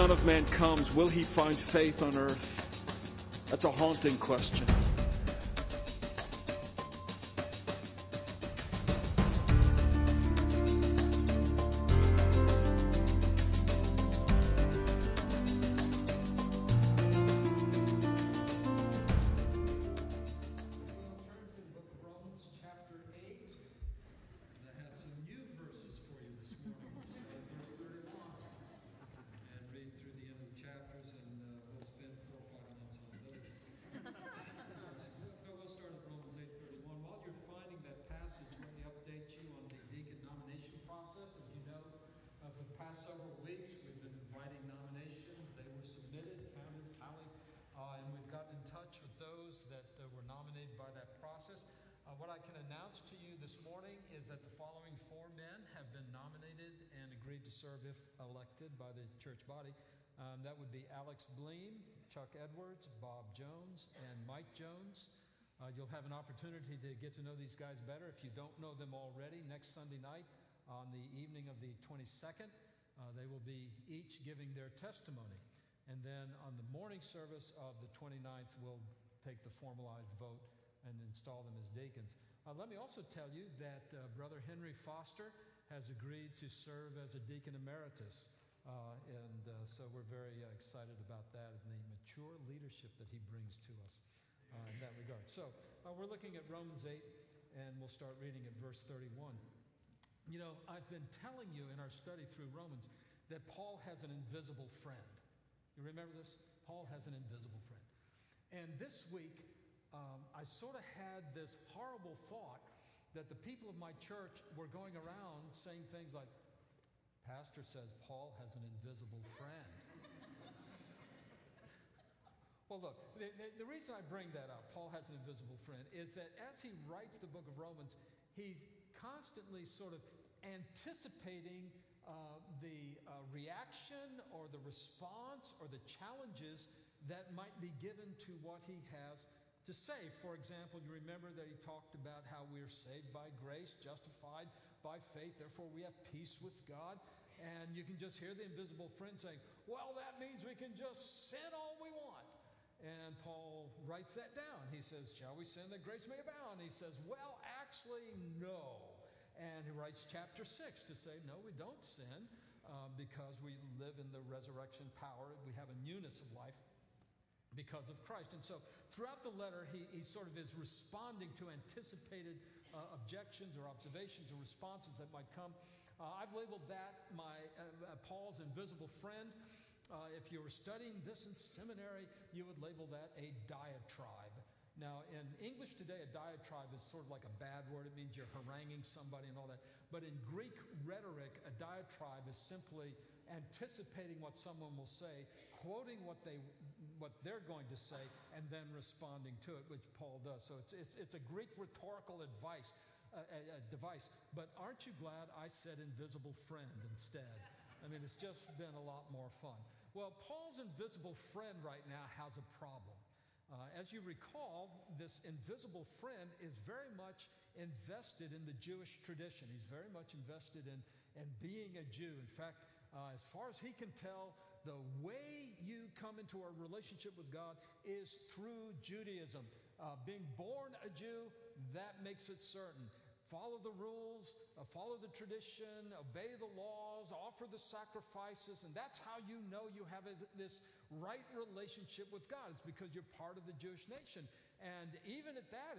Son of Man comes, will he find faith on earth? That's a haunting question. What I can announce to you this morning is that the following four men have been nominated and agreed to serve if elected by the church body. That would be Alex Bleem, Chuck Edwards, Bob Jones, and Mike Jones. You'll have an opportunity to get to know these guys better if you don't know them already. Next Sunday night, on the evening of the 22nd, they will be each giving their testimony. And then on the morning service of the 29th, we'll take the formalized vote and install them as deacons. Let me also tell you that Brother Henry Foster has agreed to serve as a deacon emeritus, so we're very excited about that and the mature leadership that he brings to us in that regard. So we're looking at Romans 8, and we'll start reading at verse 31. You know, I've been telling you in our study through Romans that Paul has an invisible friend. You remember this? Paul has an invisible friend. And this week, I sort of had this horrible thought that the people of my church were going around saying things like, "Pastor says Paul has an invisible friend." Well, look, the reason I bring that up, Paul has an invisible friend, is that as he writes the book of Romans, he's constantly sort of anticipating the reaction or the response or the challenges that might be given to what he has to say. For example, you remember that he talked about how we are saved by grace, justified by faith, therefore we have peace with God. And you can just hear the invisible friend saying, well, that means we can just sin all we want. And Paul writes that down. He says, shall we sin that grace may abound? He says, well, actually, no. And he writes chapter 6 to say, no, we don't sin because we live in the resurrection power. We have a newness of life because of Christ. And so throughout the letter, he sort of is responding to anticipated objections or observations or responses that might come. I've labeled that my Paul's invisible friend. If you were studying this in seminary, you would label that a diatribe. Now, in English today, a diatribe is sort of like a bad word. It means you're haranguing somebody and all that. But in Greek rhetoric, a diatribe is simply anticipating what someone will say, quoting what they're going to say, and then responding to it, which Paul does. So it's a Greek rhetorical advice, device. But aren't you glad I said invisible friend instead? I mean, it's just been a lot more fun. Well, Paul's invisible friend right now has a problem. As you recall, this invisible friend is very much invested in the Jewish tradition. He's very much invested in being a Jew. In fact, as far as he can tell, the way you come into a relationship with God is through Judaism. Being born a Jew, that makes it certain. Follow the rules, follow the tradition, obey the laws, offer the sacrifices, and that's how you know you have this right relationship with God. It's because you're part of the Jewish nation. And even at that,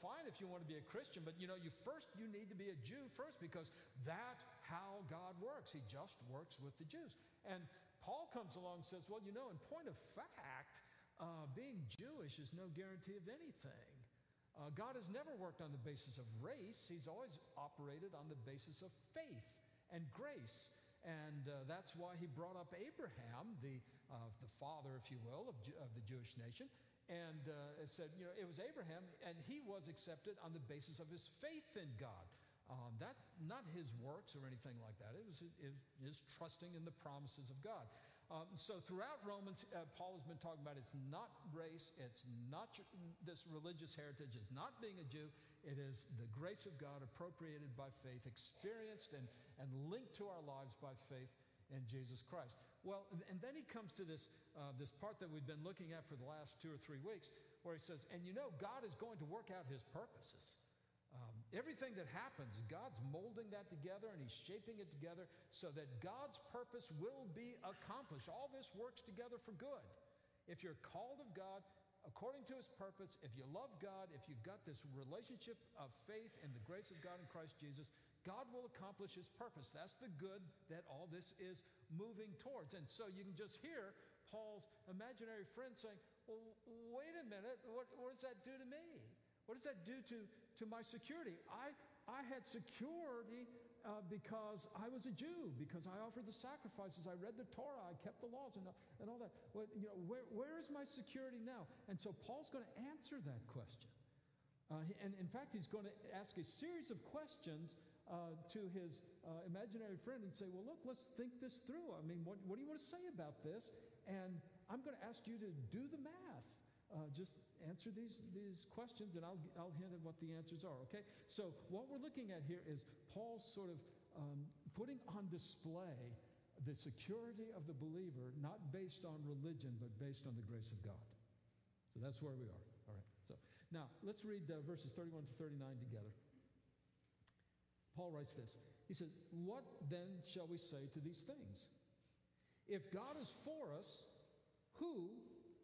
fine if you want to be a Christian, but you need to be a Jew first, because that's how God works. He just works with the Jews. And Paul comes along and says, well, in point of fact, being Jewish is no guarantee of anything. God has never worked on the basis of race. He's always operated on the basis of faith and grace. And that's why he brought up Abraham, the father, if you will, of the Jewish nation. And said, it was Abraham, and he was accepted on the basis of his faith in God. That's not his works or anything like that. It was his trusting in the promises of God. So throughout Romans, Paul has been talking about it's not race, it's not this religious heritage, it's not being a Jew. It is the grace of God appropriated by faith, experienced and linked to our lives by faith in Jesus Christ. Well, and then he comes to this, this part that we've been looking at for the last 2 or 3 weeks, where he says, and you know, God is going to work out his purposes. Everything that happens, God's molding that together and he's shaping it together so that God's purpose will be accomplished. All this works together for good. If you're called of God according to his purpose, if you love God, if you've got this relationship of faith and the grace of God in Christ Jesus, God will accomplish his purpose. That's the good that all this is moving towards. And so you can just hear Paul's imaginary friend saying, well, wait a minute, what does that do to me? What does that do to my security? I had security because I was a Jew, because I offered the sacrifices, I read the Torah, I kept the laws and all that. Well, you know, where is my security now? And so Paul's going to answer that question. And in fact, he's going to ask a series of questions to his imaginary friend and say, well, look, let's think this through. I mean, what do you want to say about this? And I'm going to ask you to do the math. Just answer these questions, and I'll hint at what the answers are, okay? So what we're looking at here is Paul sort of putting on display the security of the believer, not based on religion, but based on the grace of God. So that's where we are, all right? So now let's read verses 31 to 39 together. Paul writes this. He says, what then shall we say to these things? If God is for us, who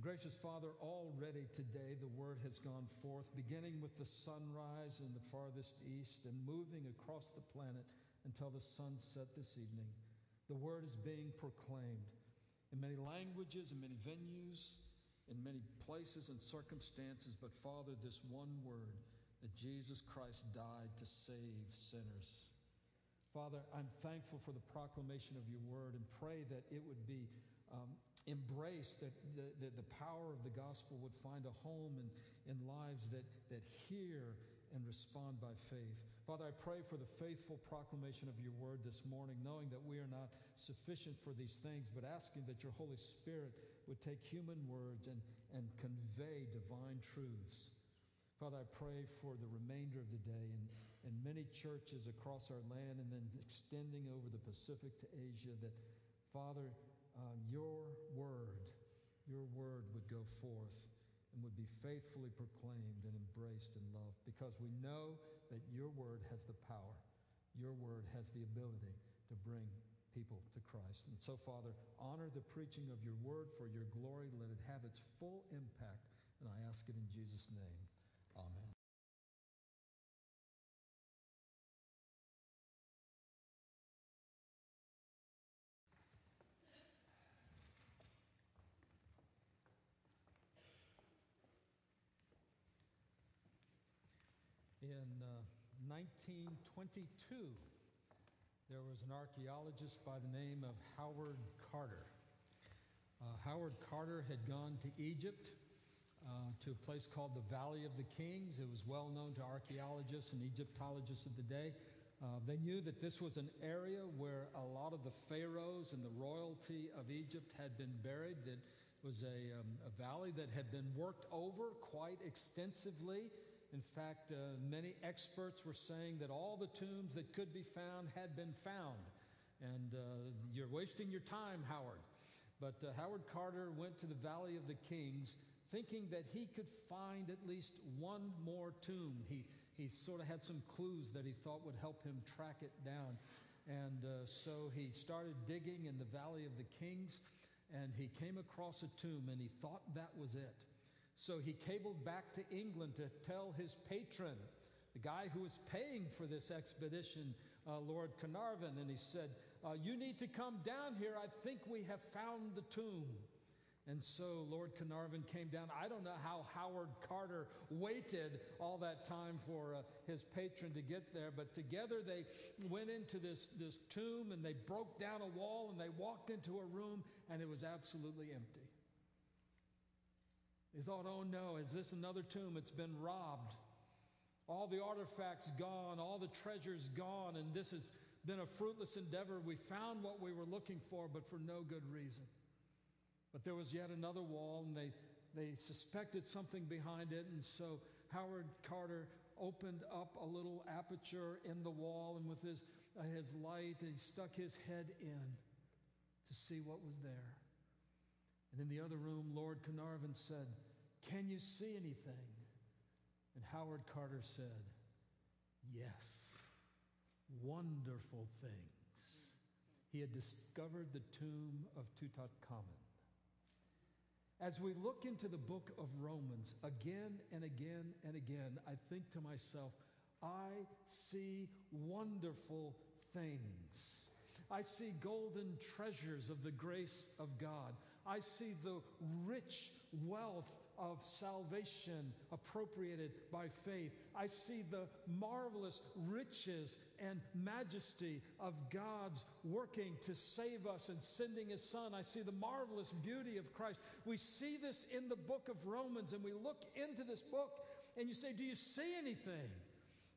Gracious Father, already today the word has gone forth, beginning with the sunrise in the farthest east and moving across the planet until the sunset this evening. The word is being proclaimed in many languages, in many venues, in many places and circumstances. But Father, this one word, that Jesus Christ died to save sinners. Father, I'm thankful for the proclamation of your word and pray that it would be embrace, that the power of the gospel would find a home in lives that hear and respond by faith. Father, I pray for the faithful proclamation of your word this morning, knowing that we are not sufficient for these things, but asking that your Holy Spirit would take human words and convey divine truths. Father, I pray for the remainder of the day and many churches across our land and then extending over the Pacific to Asia, that, Father, your word would go forth and would be faithfully proclaimed and embraced and loved, because we know that your word has the power. Your word has the ability to bring people to Christ. And so, Father, honor the preaching of your word for your glory. Let it have its full impact. And I ask it in Jesus' name. Amen. In 1922, there was an archaeologist by the name of Howard Carter. Howard Carter had gone to Egypt, to a place called the Valley of the Kings. It was well known to archaeologists and Egyptologists of the day. They knew that this was an area where a lot of the pharaohs and the royalty of Egypt had been buried. That was a valley that had been worked over quite extensively. In fact, many experts were saying that all the tombs that could be found had been found. And you're wasting your time, Howard. But Howard Carter went to the Valley of the Kings thinking that he could find at least one more tomb. He sort of had some clues that he thought would help him track it down. And so he started digging in the Valley of the Kings, and he came across a tomb, and he thought that was it. So he cabled back to England to tell his patron, the guy who was paying for this expedition, Lord Carnarvon, and he said, you need to come down here. I think we have found the tomb. And so Lord Carnarvon came down. I don't know how Howard Carter waited all that time for his patron to get there, but together they went into this tomb, and they broke down a wall, and they walked into a room, and it was absolutely empty. They thought, oh no, is this another tomb? It's been robbed. All the artifacts gone, all the treasures gone, and this has been a fruitless endeavor. We found what we were looking for, but for no good reason. But there was yet another wall, and they suspected something behind it, and so Howard Carter opened up a little aperture in the wall, and with his light, and he stuck his head in to see what was there. And in the other room, Lord Carnarvon said, "Can you see anything?" And Howard Carter said, "Yes, wonderful things." He had discovered the tomb of Tutankhamun. As we look into the book of Romans again and again and again, I think to myself, I see wonderful things. I see golden treasures of the grace of God. I see the rich wealth of salvation appropriated by faith. I see the marvelous riches and majesty of God's working to save us and sending His Son. I see the marvelous beauty of Christ. We see this in the book of Romans, and we look into this book, and you say, do you see anything?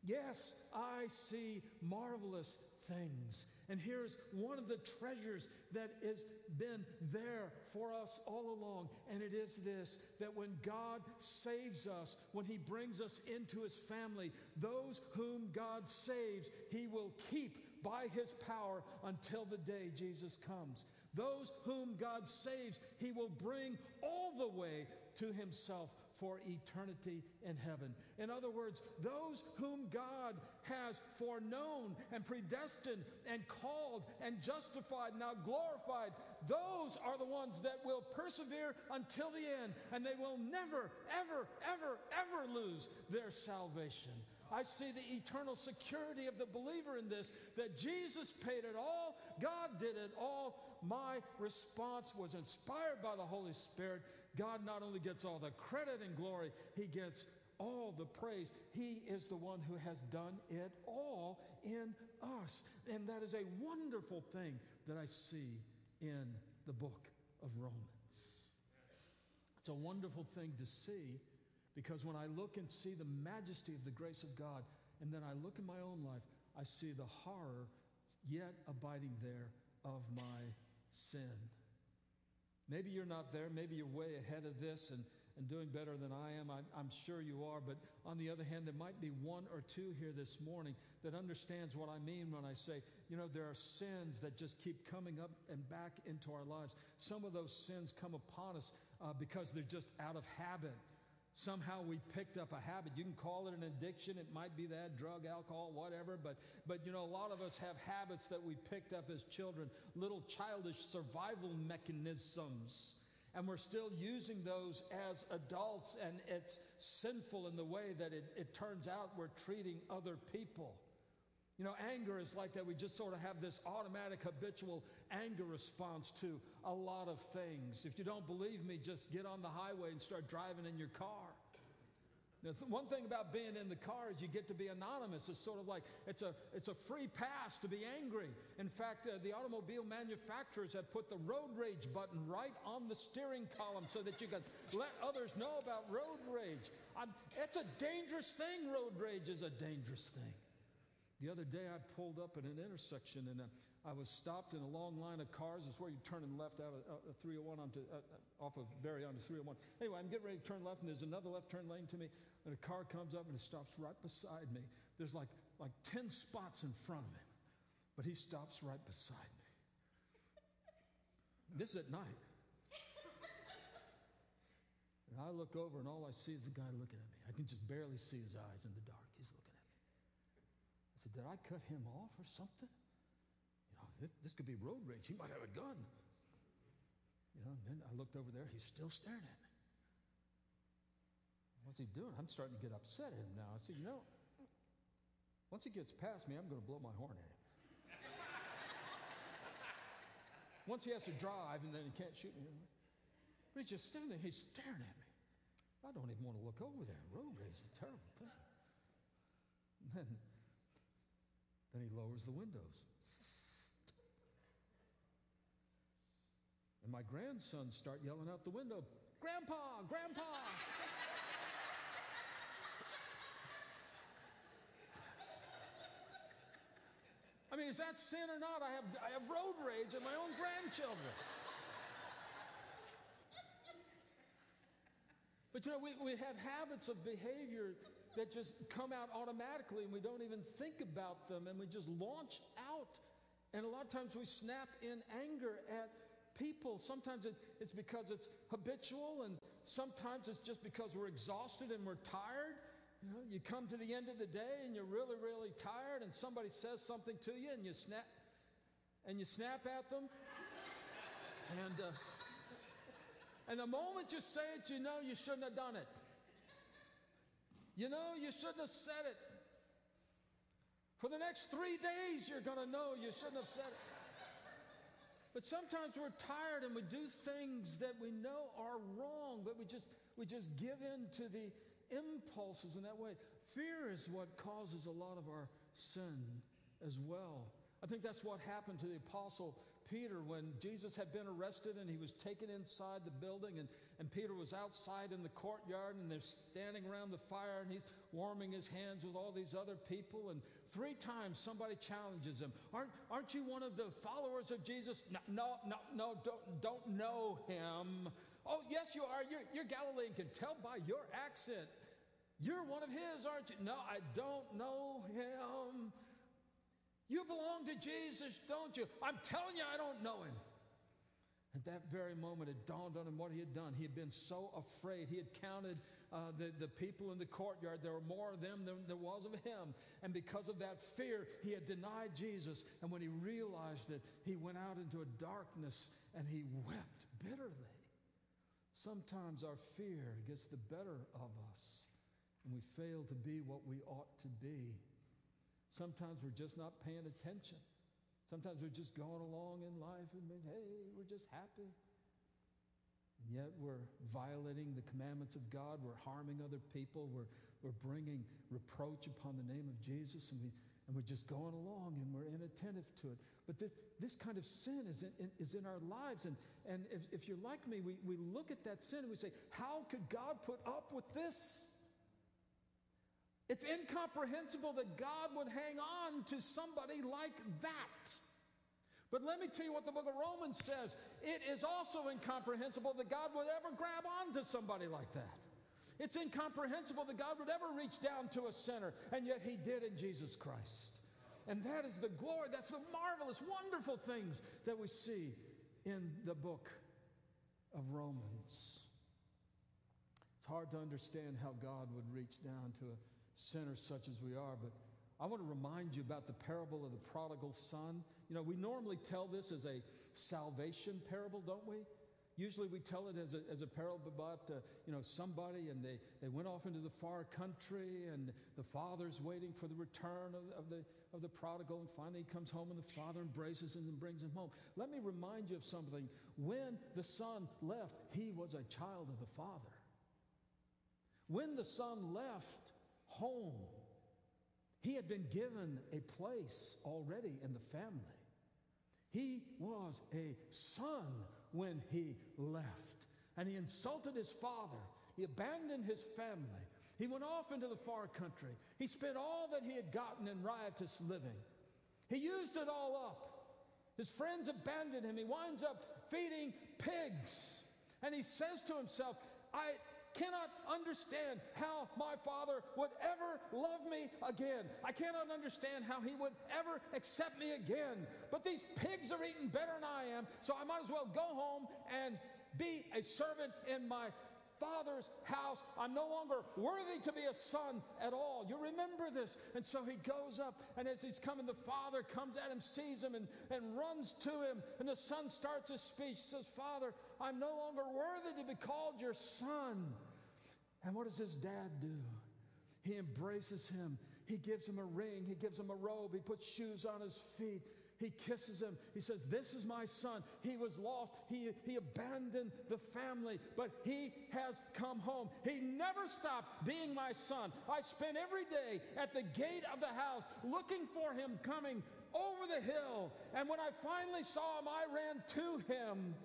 Yes, I see marvelous things. And here is one of the treasures that has been there for us all along. And it is this, that when God saves us, when He brings us into His family, those whom God saves, He will keep by His power until the day Jesus comes. Those whom God saves, He will bring all the way to Himself for eternity in heaven. In other words, those whom God has foreknown and predestined and called and justified, now glorified, those are the ones that will persevere until the end, and they will never, ever, ever, ever lose their salvation. I see the eternal security of the believer in this, that Jesus paid it all, God did it all. My response was inspired by the Holy Spirit. God not only gets all the credit and glory, He gets all the praise. He is the one who has done it all in us. And that is a wonderful thing that I see in the book of Romans. It's a wonderful thing to see, because when I look and see the majesty of the grace of God, and then I look in my own life, I see the horror yet abiding there of my sin. Maybe you're not there. Maybe you're way ahead of this and doing better than I am. I'm sure you are. But on the other hand, there might be one or two here this morning that understands what I mean when I say, you know, there are sins that just keep coming up and back into our lives. Some of those sins come upon us because they're just out of habit. Somehow we picked up a habit. You can call it an addiction. It might be that, drug, alcohol, whatever. But you know, a lot of us have habits that we picked up as children, little childish survival mechanisms. And we're still using those as adults, and it's sinful in the way that it turns out we're treating other people. You know, anger is like that. We just sort of have this automatic, habitual anger response to a lot of things. If you don't believe me, just get on the highway and start driving in your car. Now, one thing about being in the car is you get to be anonymous. It's sort of like it's a free pass to be angry. In fact, the automobile manufacturers have put the road rage button right on the steering column so that you can let others know about road rage. It's a dangerous thing. Road rage is a dangerous thing. The other day I pulled up at an intersection, and I was stopped in a long line of cars. It's where you turn and left out of 301 off of Barry onto 301. Anyway, I'm getting ready to turn left, and there's another left turn lane to me, and a car comes up and it stops right beside me. There's like 10 spots in front of him, but he stops right beside me. This is at night. look over and all I see is the guy looking at me. I can just barely see his eyes in the dark. He's looking at me. I said, did I cut him off or something? You know, this could be road rage. He might have a gun. You know, and then I looked over there. He's still staring at me. What's he doing? I'm starting to get upset at him now. I said, you know, once he gets past me, I'm going to blow my horn at him. Once he has to drive and then he can't shoot me. But he's just sitting there. He's staring at me. I don't even want to look over there. Road rage is a terrible thing. And then he lowers the windows. And my grandsons start yelling out the window, Grandpa, Grandpa. I mean, is that sin or not? I have road rage in my own grandchildren. But, you know, we have habits of behavior that just come out automatically, and we don't even think about them, and we just launch out. And a lot of times we snap in anger at people. Sometimes it's because it's habitual, and sometimes it's just because we're exhausted and we're tired. You know, you come to the end of the day, and you're really, really tired, and somebody says something to you, and you snap at them. And the moment you say it, you know you shouldn't have done it. You know you shouldn't have said it. For the next 3 days, you're going to know you shouldn't have said it. But sometimes we're tired and we do things that we know are wrong, but we just give in to the impulses in that way. Fear is what causes a lot of our sin as well. I think that's what happened to the Apostle Peter when Jesus had been arrested and he was taken inside the building, and Peter was outside in the courtyard, and they're standing around the fire, and he's warming his hands with all these other people, and 3 times somebody challenges him. Aren't you one of the followers of Jesus? No, don't know him. Oh, yes, you are. You're Galilean. Can tell by your accent. You're one of his, aren't you? No, I don't know him. You belong to Jesus, don't you? I'm telling you, I don't know him. At that very moment, it dawned on him what he had done. He had been so afraid. He had counted the people in the courtyard. There were more of them than there was of him. And because of that fear, he had denied Jesus. And when he realized it, he went out into a darkness and he wept bitterly. Sometimes our fear gets the better of us, and we fail to be what we ought to be. Sometimes we're just not paying attention. Sometimes we're just going along in life and, hey, we're just happy. And yet we're violating the commandments of God. We're harming other people. We're bringing reproach upon the name of Jesus, and we're just going along, and we're inattentive to it. But this kind of sin is in our lives. And if you're like me, we look at that sin and we say, how could God put up with this? It's incomprehensible that God would hang on to somebody like that. But let me tell you what the book of Romans says. It is also incomprehensible that God would ever grab on to somebody like that. It's incomprehensible that God would ever reach down to a sinner, and yet he did in Jesus Christ. And that is the glory, that's the marvelous, wonderful things that we see in the book of Romans. It's hard to understand how God would reach down to a sinners such as we are, but I want to remind you about the parable of the prodigal son. You know, we normally tell this as a salvation parable, don't we? Usually we tell it as a parable about, you know, somebody, and they went off into the far country, and the father's waiting for the return of the prodigal, and finally he comes home, and the father embraces him and brings him home. Let me remind you of something. When the son left, he was a child of the father. When the son left home, he had been given a place already in the family. He was a son when he left, and he insulted his father. He abandoned his family. He went off into the far country. He spent all that he had gotten in riotous living. He used it all up. His friends abandoned him. He winds up feeding pigs, and he says to himself, I cannot understand how my father would ever love me again. I cannot understand how he would ever accept me again. But these pigs are eating better than I am, so I might as well go home and be a servant in my father's house. I'm no longer worthy to be a son at all. You remember this. And so he goes up, and as he's coming, the father comes at him, sees him, and runs to him. And the son starts his speech, says, Father, I'm no longer worthy to be called your son. And what does his dad do? He embraces him. He gives him a ring. He gives him a robe. He puts shoes on his feet. He kisses him. He says, this is my son. He was lost. He abandoned the family, but he has come home. He never stopped being my son. I spent every day at the gate of the house looking for him coming over the hill. And when I finally saw him, I ran to him.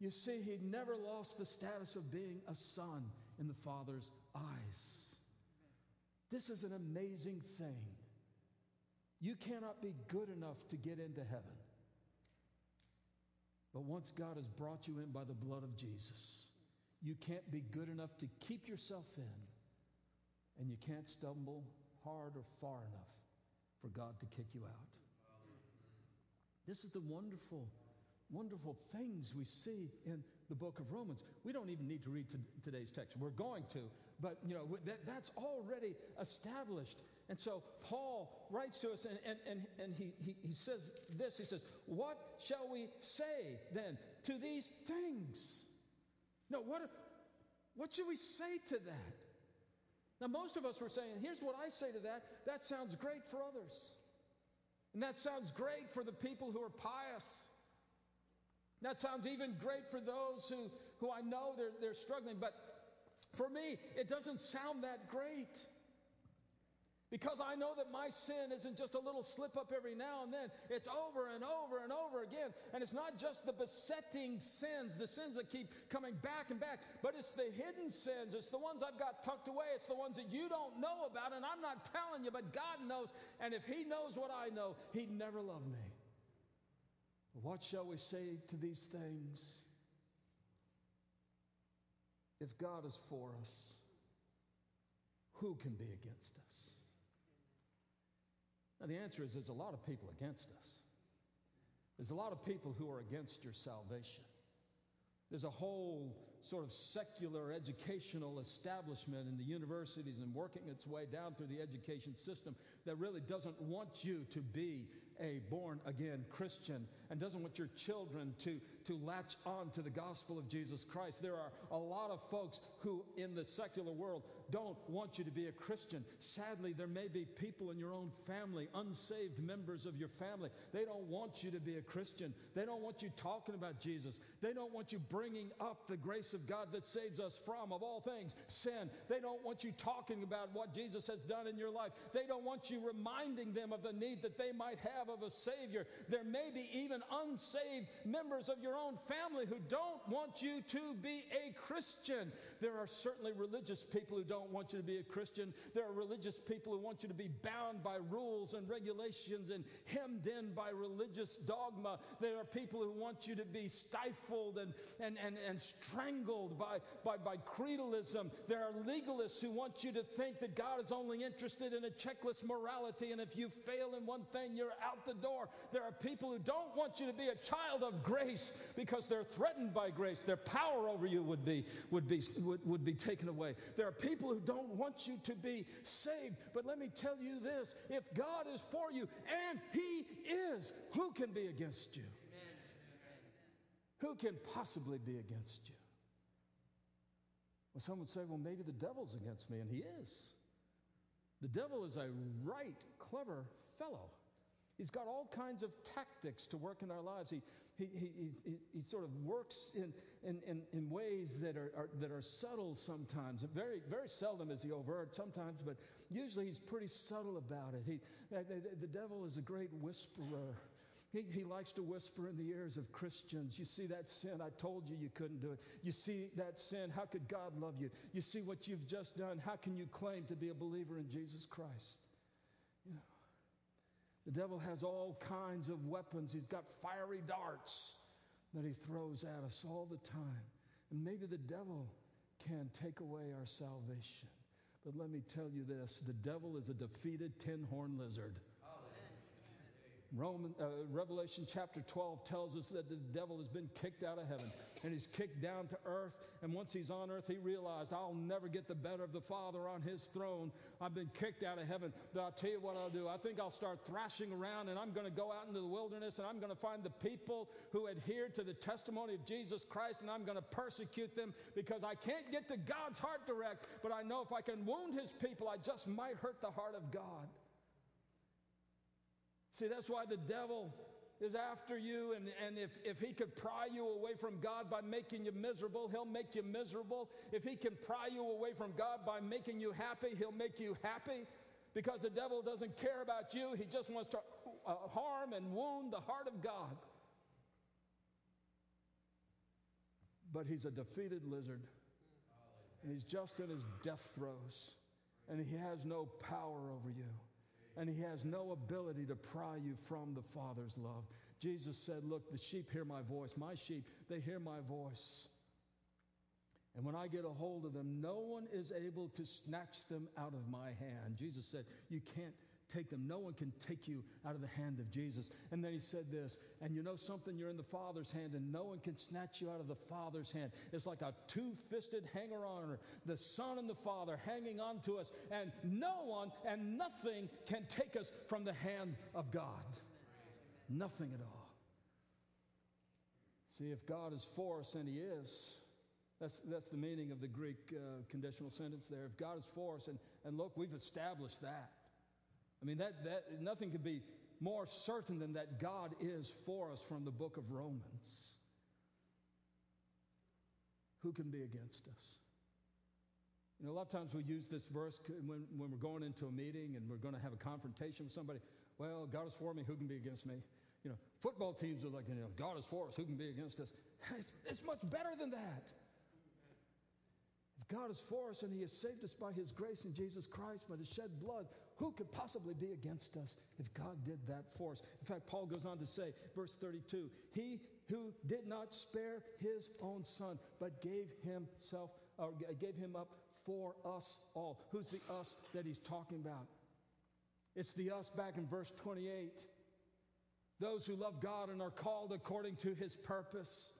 You see, he never lost the status of being a son in the father's eyes. This is an amazing thing. You cannot be good enough to get into heaven. But once God has brought you in by the blood of Jesus, you can't be good enough to keep yourself in, and you can't stumble hard or far enough for God to kick you out. This is the wonderful, wonderful things we see in the book of Romans. We don't even need to read today's text. We're going to, but you know that's already established. And so Paul writes to us, and he says this. He says, what shall we say then to these things? No, what should we say to that? Now, most of us were saying, here's what I say to that. That sounds great for others. And that sounds great for the people who are pious. That sounds even great for those who I know they're struggling, but for me, it doesn't sound that great because I know that my sin isn't just a little slip up every now and then. It's over and over and over again, and it's not just the besetting sins, the sins that keep coming back and back, but it's the hidden sins. It's the ones I've got tucked away. It's the ones that you don't know about, and I'm not telling you, but God knows, and if he knows what I know, he'd never love me. What shall we say to these things? If God is for us, who can be against us? Now, the answer is there's a lot of people against us. There's a lot of people who are against your salvation. There's a whole sort of secular educational establishment in the universities and working its way down through the education system that really doesn't want you to be a born-again Christian and doesn't want your children to latch on to the gospel of Jesus Christ. There are a lot of folks who in the secular world don't want you to be a Christian. Sadly, there may be people in your own family, unsaved members of your family. They don't want you to be a Christian. They don't want you talking about Jesus. They don't want you bringing up the grace of God that saves us from, of all things, sin. They don't want you talking about what Jesus has done in your life. They don't want you reminding them of the need that they might have of a Savior. There may be even unsaved members of your own family who don't want you to be a Christian. There are certainly religious people who don't want you to be a Christian. There are religious people who want you to be bound by rules and regulations and hemmed in by religious dogma. There are people who want you to be stifled and strangled by creedalism. There are legalists who want you to think that God is only interested in a checklist morality, and if you fail in one thing, you're out the door. There are people who don't want you to be a child of grace because they're threatened by grace. Their power over you would be taken away. There are people who don't want you to be saved. But let me tell you this, if God is for you, and he is, who can be against you? Amen. Who can possibly be against you? Well, some would say, well, maybe the devil's against me, and he is. The devil is a right, clever fellow. He's got all kinds of tactics to work in our lives. He sort of works in ways that are subtle sometimes. Very, very seldom is he overt sometimes, but usually he's pretty subtle about it. The devil is a great whisperer. He likes to whisper in the ears of Christians, you see that sin? I told you you couldn't do it. You see that sin? How could God love you? You see what you've just done? How can you claim to be a believer in Jesus Christ? You know, the devil has all kinds of weapons. He's got fiery darts that he throws at us all the time. And maybe the devil can take away our salvation. But let me tell you this, the devil is a defeated 10-horned lizard. Revelation chapter 12 tells us that the devil has been kicked out of heaven. and he's kicked down to earth. And once he's on earth, he realized, I'll never get the better of the Father on his throne. I've been kicked out of heaven. But I'll tell you what I'll do. I think I'll start thrashing around, and I'm going to go out into the wilderness, and I'm going to find the people who adhere to the testimony of Jesus Christ, and I'm going to persecute them, because I can't get to God's heart direct, but I know if I can wound his people, I just might hurt the heart of God. See, that's why the devil is after you, and if he could pry you away from God by making you miserable, he'll make you miserable. If he can pry you away from God by making you happy, he'll make you happy, because the devil doesn't care about you. He just wants to harm and wound the heart of God. But he's a defeated lizard, and he's just in his death throes, and he has no power over you, and he has no ability to pry you from the Father's love. Jesus said, look, the sheep hear my voice. My sheep, they hear my voice. And when I get a hold of them, no one is able to snatch them out of my hand. Jesus said, you can't take them. No one can take you out of the hand of Jesus. And then he said this, and you know something? You're in the Father's hand, and no one can snatch you out of the Father's hand. It's like a two-fisted hanger-oner, the Son and the Father hanging on to us, and no one and nothing can take us from the hand of God. Nothing at all. See, if God is for us, and he is, that's the meaning of the Greek conditional sentence there. If God is for us, and look, we've established that. I mean, that nothing could be more certain than that God is for us from the book of Romans. Who can be against us? You know, a lot of times we use this verse when we're going into a meeting and we're going to have a confrontation with somebody. Well, God is for me. Who can be against me? You know, football teams are like, you know, God is for us. Who can be against us? It's much better than that. If God is for us and he has saved us by his grace in Jesus Christ, by his shed blood, who could possibly be against us if God did that for us? In fact, Paul goes on to say, verse 32, he who did not spare his own son, but gave him up for us all. Who's the us that he's talking about? It's the us back in verse 28. Those who love God and are called according to his purpose.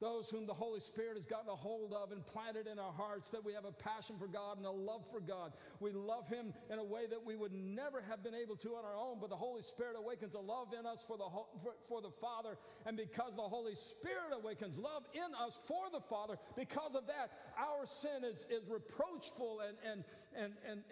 Those whom the Holy Spirit has gotten a hold of and planted in our hearts, that we have a passion for God and a love for God. We love him in a way that we would never have been able to on our own, but the Holy Spirit awakens a love in us for the Father. And because the Holy Spirit awakens love in us for the Father, because of that, our sin is reproachful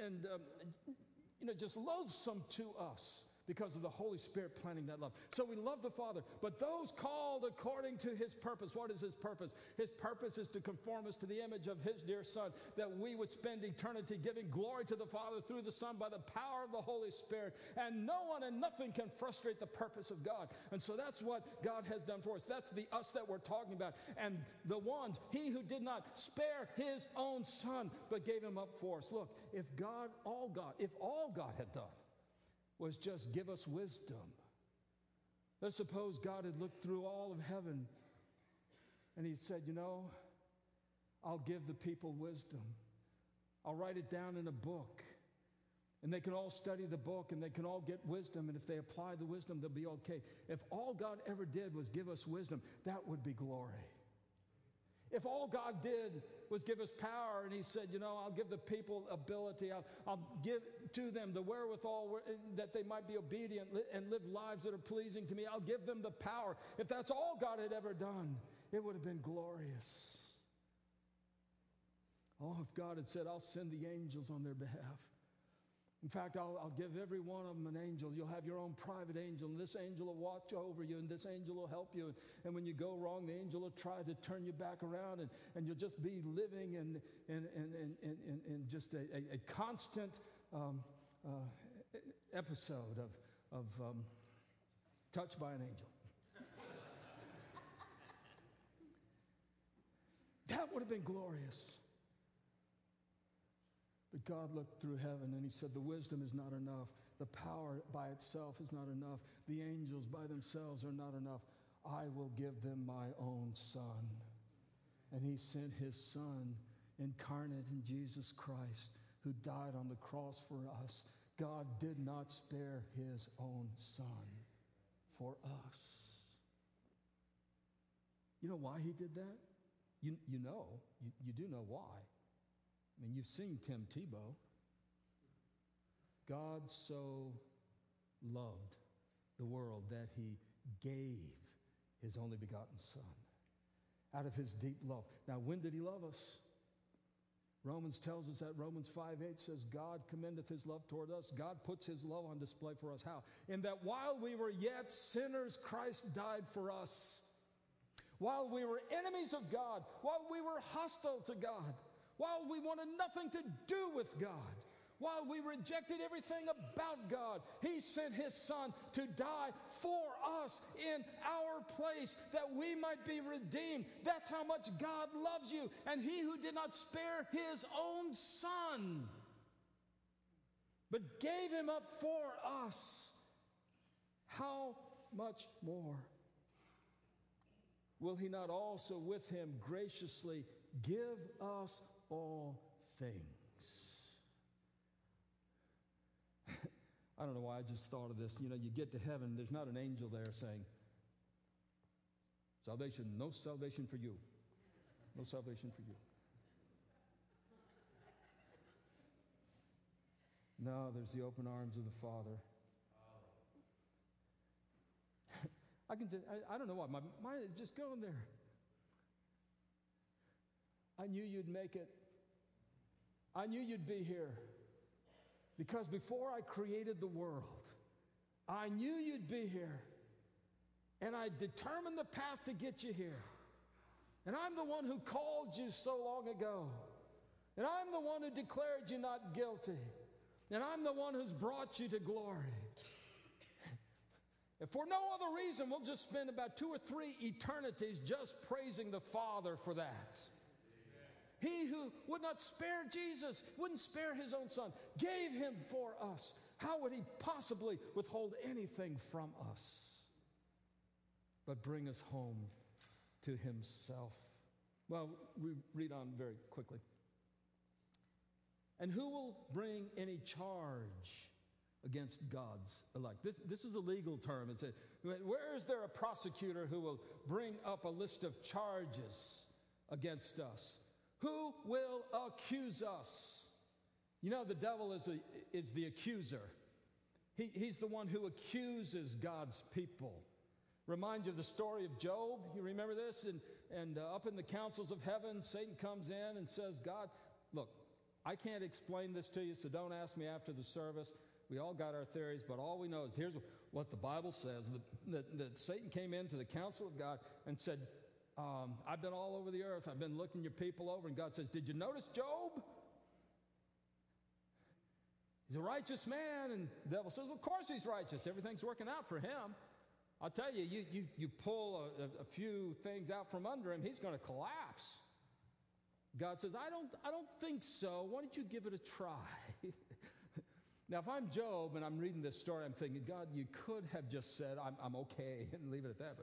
and just loathsome to us, because of the Holy Spirit planting that love. So we love the Father, but those called according to his purpose. What is his purpose? His purpose is to conform us to the image of his dear Son, that we would spend eternity giving glory to the Father through the Son by the power of the Holy Spirit. And no one and nothing can frustrate the purpose of God. And so that's what God has done for us. That's the us that we're talking about. And the ones, he who did not spare his own Son, but gave him up for us. Look, if all God had done was just give us wisdom. Let's suppose God had looked through all of heaven and he said, you know, I'll give the people wisdom. I'll write it down in a book, and they can all study the book, and they can all get wisdom, and if they apply the wisdom, they'll be okay. If all God ever did was give us wisdom, that would be glory. If all God did was give us power, and he said, you know, I'll give the people ability, I'll give to them the wherewithal that they might be obedient and live lives that are pleasing to me, I'll give them the power. If that's all God had ever done, it would have been glorious. Oh, if God had said, I'll send the angels on their behalf. In fact, I'll give every one of them an angel. You'll have your own private angel, and this angel will watch over you, and this angel will help you. And when you go wrong, the angel will try to turn you back around, and you'll just be living in just a constant episode of touched by an angel. That would have been glorious. But God looked through heaven and he said, the wisdom is not enough. The power by itself is not enough. The angels by themselves are not enough. I will give them my own Son. And he sent his Son incarnate in Jesus Christ, who died on the cross for us. God did not spare his own Son for us. You know why he did that? You do know why. I mean, you've seen Tim Tebow. God so loved the world that he gave his only begotten Son out of his deep love. Now, when did he love us? Romans tells us that. Romans 5:8 says, God commendeth his love toward us. God puts his love on display for us. How? In that while we were yet sinners, Christ died for us. While we were enemies of God, while we were hostile to God, while we wanted nothing to do with God, while we rejected everything about God, he sent his Son to die for us in our place that we might be redeemed. That's how much God loves you. And he who did not spare his own Son, but gave him up for us, how much more will he not also with him graciously give us all things? I don't know why I just thought of this. You know, you get to heaven, there's not an angel there saying, salvation, no salvation for you. No salvation for you. No, there's the open arms of the Father. I don't know why, my mind is just going there. I knew you'd make it. I knew you'd be here. Because before I created the world, I knew you'd be here, and I determined the path to get you here. And I'm the one who called you so long ago. And I'm the one who declared you not guilty. And I'm the one who's brought you to glory. And for no other reason, we'll just spend about 2 or 3 eternities just praising the Father for that. He who would not spare Jesus, wouldn't spare his own Son, gave him for us. How would he possibly withhold anything from us but bring us home to himself? Well, we read on very quickly. And who will bring any charge against God's elect? This is a legal term. It says, where is there a prosecutor who will bring up a list of charges against us? Who will accuse us? You know, the devil is the accuser. He's the one who accuses God's people. Remind you of the story of Job. You remember this? And up in the councils of heaven, Satan comes in and says, God, look, I can't explain this to you, so don't ask me after the service. We all got our theories, but all we know is here's what the Bible says. That Satan came into the council of God and said, I've been all over the earth. I've been looking your people over. And God says, did you notice Job? He's a righteous man. And the devil says, of course he's righteous. Everything's working out for him. I'll tell you, you pull a few things out from under him, he's going to collapse. God says, I don't think so. Why don't you give it a try? Now, if I'm Job and I'm reading this story, I'm thinking, God, you could have just said, I'm okay, and leave it at that.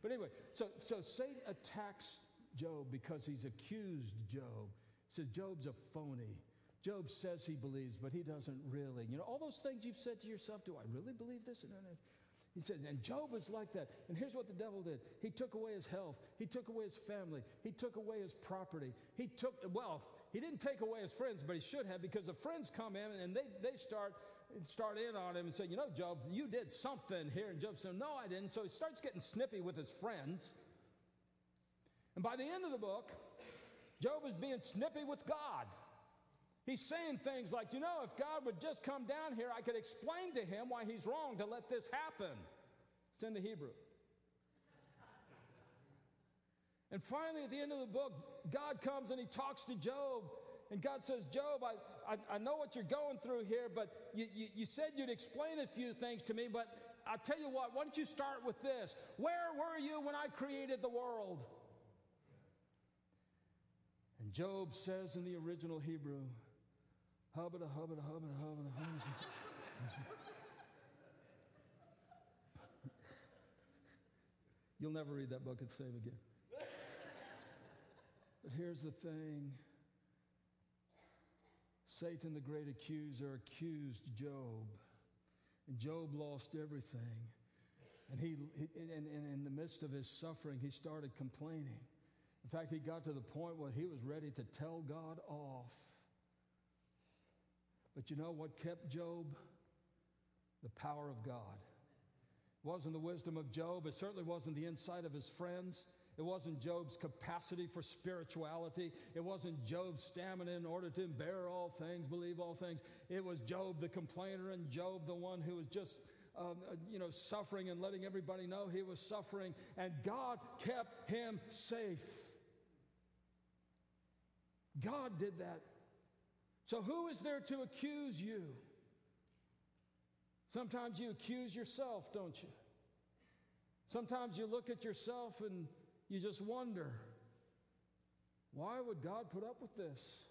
But anyway, so Satan attacks Job because he's accused Job. He says, Job's a phony. Job says he believes, but he doesn't really. You know, all those things you've said to yourself, do I really believe this? And he says, and Job is like that. And here's what the devil did. He took away his health. He took away his family. He took away his property. He didn't take away his friends, but he should have, because the friends come in and they start in on him and say, you know, Job, you did something here. And Job said, no, I didn't. So he starts getting snippy with his friends. And by the end of the book, Job is being snippy with God. He's saying things like, you know, if God would just come down here, I could explain to him why he's wrong to let this happen. It's in the Hebrew. And finally, at the end of the book, God comes and he talks to Job. And God says, Job, I know what you're going through here, but you said you'd explain a few things to me, but I'll tell you what, why don't you start with this? Where were you when I created the world? And Job says in the original Hebrew, hubbada, hubbada, hubbada, hubbada, hubbada. You'll never read that book, it's the same again. But here's the thing. Satan, the great accuser, accused Job. And Job lost everything. And in the midst of his suffering, he started complaining. In fact, he got to the point where he was ready to tell God off. But you know what kept Job? The power of God. It wasn't the wisdom of Job. It certainly wasn't the insight of his friends. It wasn't Job's capacity for spirituality. It wasn't Job's stamina in order to bear all things, believe all things. It was Job the complainer and Job the one who was just suffering and letting everybody know he was suffering, and God kept him safe. God did that. So who is there to accuse you? Sometimes you accuse yourself, don't you? Sometimes you look at yourself and you just wonder, why would God put up with this?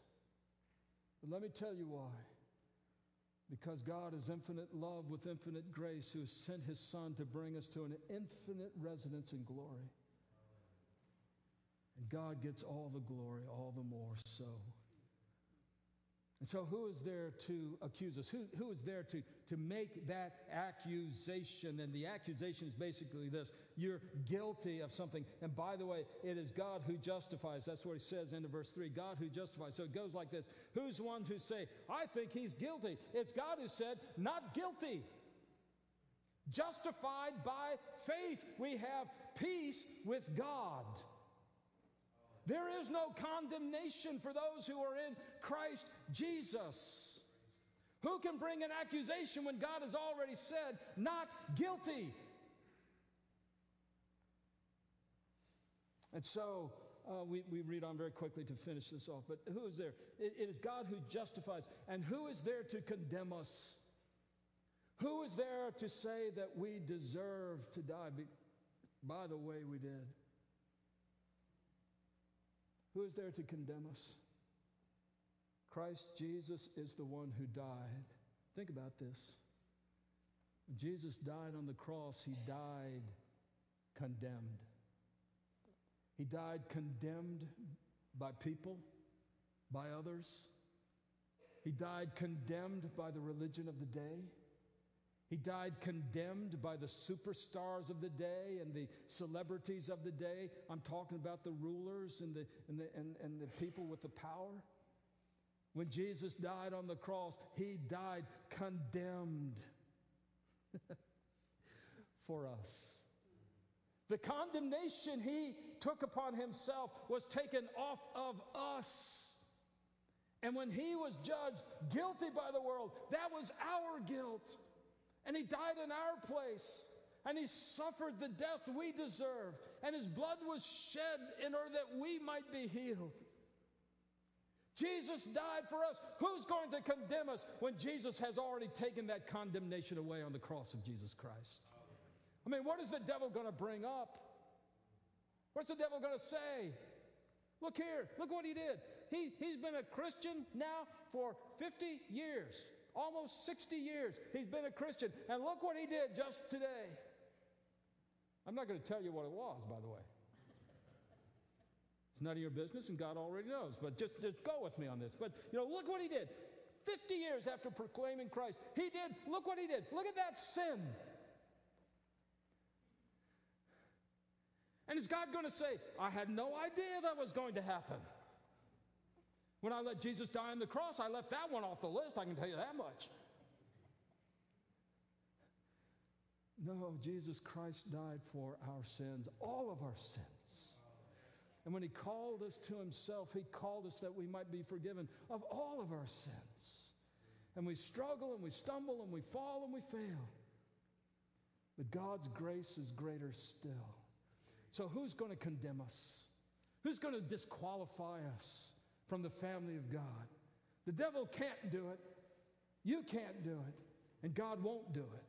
But let me tell you why. Because God is infinite love with infinite grace, who has sent his Son to bring us to an infinite residence in glory. And God gets all the glory, all the more so. And so who is there to accuse us? Who is there to make that accusation? And the accusation is basically this: you're guilty of something. And by the way, it is God who justifies. That's what he says into verse 3, God who justifies. So it goes like this. Who's the one who say, I think he's guilty? It's God who said, not guilty. Justified by faith, we have peace with God. There is no condemnation for those who are in Christ Jesus. Who can bring an accusation when God has already said, not guilty? And so we read on very quickly to finish this off. But who is there? It is God who justifies. And who is there to condemn us? Who is there to say that we deserve to die? By the way, we did. Who is there to condemn us? Christ Jesus is the one who died. Think about this. When Jesus died on the cross, he died condemned. He died condemned by people, by others. He died condemned by the religion of the day. He died condemned by the superstars of the day and the celebrities of the day. I'm talking about the rulers and the people with the power. When Jesus died on the cross, he died condemned for us. The condemnation he took upon himself was taken off of us. And when he was judged guilty by the world, that was our guilt. And he died in our place. And he suffered the death we deserved. And his blood was shed in order that we might be healed. Jesus died for us. Who's going to condemn us when Jesus has already taken that condemnation away on the cross of Jesus Christ? I mean, what is the devil going to bring up? What's the devil going to say? Look here. Look what he did. He's been a Christian now for 50 years. Almost 60 years he's been a Christian. And look what he did just today. I'm not going to tell you what it was, by the way. It's none of your business, and God already knows. But just go with me on this. But, look what he did. 50 years after proclaiming Christ, he did. Look what he did. Look at that sin. And is God going to say, I had no idea that was going to happen? When I let Jesus die on the cross, I left that one off the list. I can tell you that much. No, Jesus Christ died for our sins, all of our sins. And when he called us to himself, he called us that we might be forgiven of all of our sins. And we struggle and we stumble and we fall and we fail. But God's grace is greater still. So who's going to condemn us? Who's going to disqualify us from the family of God? The devil can't do it. You can't do it. And God won't do it.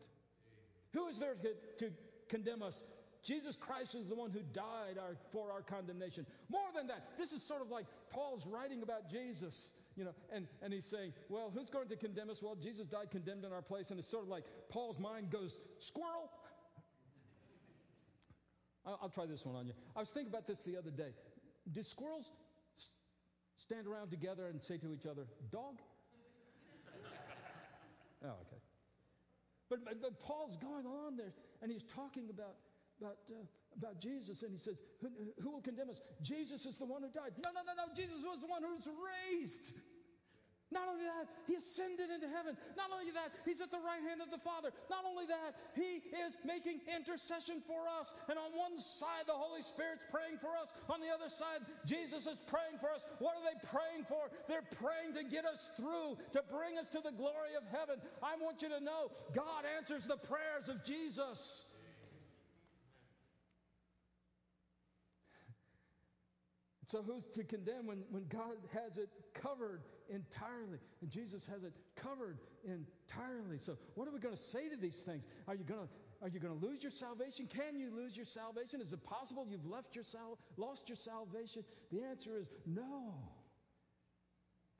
Who is there to condemn us? Jesus Christ is the one who died for our condemnation. More than that, this is sort of like Paul's writing about Jesus, and he's saying, well, who's going to condemn us? Well, Jesus died condemned in our place, and it's sort of like Paul's mind goes, squirrel. I'll try this one on you. I was thinking about this the other day. Do squirrels stand around together and say to each other, dog? Oh, okay. But Paul's going on there, and he's talking about Jesus, and he says, who will condemn us? Jesus is the one who died. No, Jesus was the one who was raised. Not only that, he ascended into heaven. Not only that, he's at the right hand of the Father. Not only that, he is making intercession for us. And on one side, the Holy Spirit's praying for us. On the other side, Jesus is praying for us. What are they praying for? They're praying to get us through, to bring us to the glory of heaven. I want you to know, God answers the prayers of Jesus. So who's to condemn when God has it covered entirely and Jesus has it covered entirely? So what are we going to say to these things? Are you going to lose your salvation? Can you lose your salvation? Is it possible you've lost your salvation? The answer is no.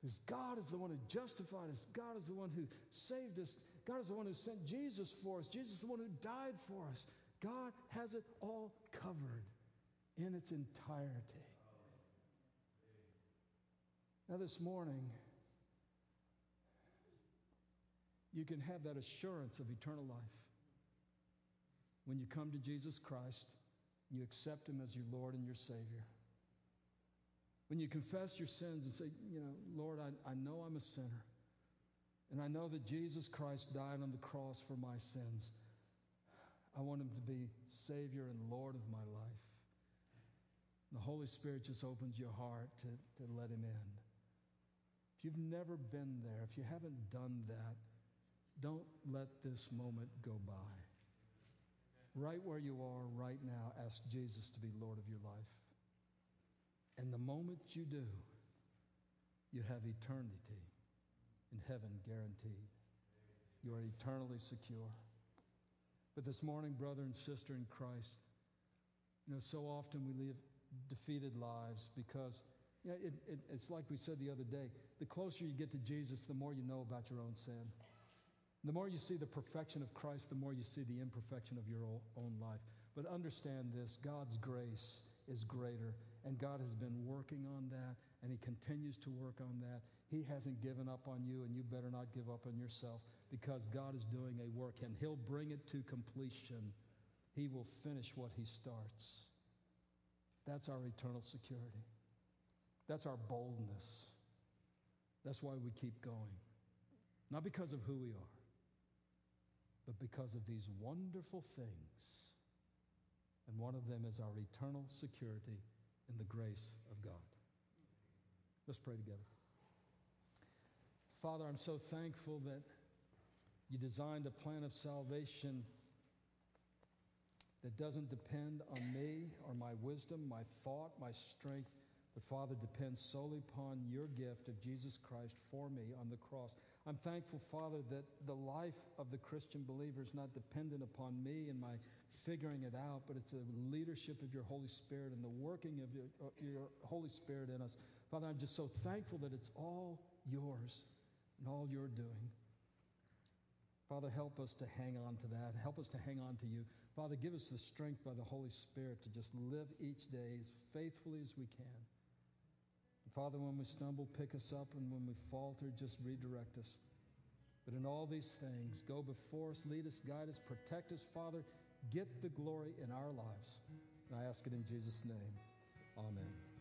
Because God is the one who justified us. God is the one who saved us. God is the one who sent Jesus for us. Jesus is the one who died for us. God has it all covered in its entirety. Now this morning, you can have that assurance of eternal life. When you come to Jesus Christ, you accept him as your Lord and your Savior. When you confess your sins and say, Lord, I know I'm a sinner, and I know that Jesus Christ died on the cross for my sins. I want him to be Savior and Lord of my life. And the Holy Spirit just opens your heart to let him in. If you've never been there, if you haven't done that, don't let this moment go by. Right where you are right now, ask Jesus to be Lord of your life. And the moment you do, you have eternity in heaven guaranteed. You are eternally secure. But this morning, brother and sister in Christ, so often we live defeated lives because it's like we said the other day, the closer you get to Jesus, the more you know about your own sin. The more you see the perfection of Christ, the more you see the imperfection of your own life. But understand this, God's grace is greater, and God has been working on that, and he continues to work on that. He hasn't given up on you, and you better not give up on yourself, because God is doing a work, and he'll bring it to completion. He will finish what he starts. That's our eternal security. That's our boldness. That's why we keep going. Not because of who we are, but because of these wonderful things. And one of them is our eternal security in the grace of God. Let's pray together. Father, I'm so thankful that you designed a plan of salvation that doesn't depend on me or my wisdom, my thought, my strength, but Father, depends solely upon your gift of Jesus Christ for me on the cross. I'm thankful, Father, that the life of the Christian believer is not dependent upon me and my figuring it out, but it's the leadership of your Holy Spirit and the working of your Holy Spirit in us. Father, I'm just so thankful that it's all yours and all you're doing. Father, help us to hang on to that. Help us to hang on to you. Father, give us the strength by the Holy Spirit to just live each day as faithfully as we can. And Father, when we stumble, pick us up, and when we falter, just redirect us. But in all these things, go before us, lead us, guide us, protect us, Father. Get the glory in our lives. And I ask it in Jesus' name. Amen.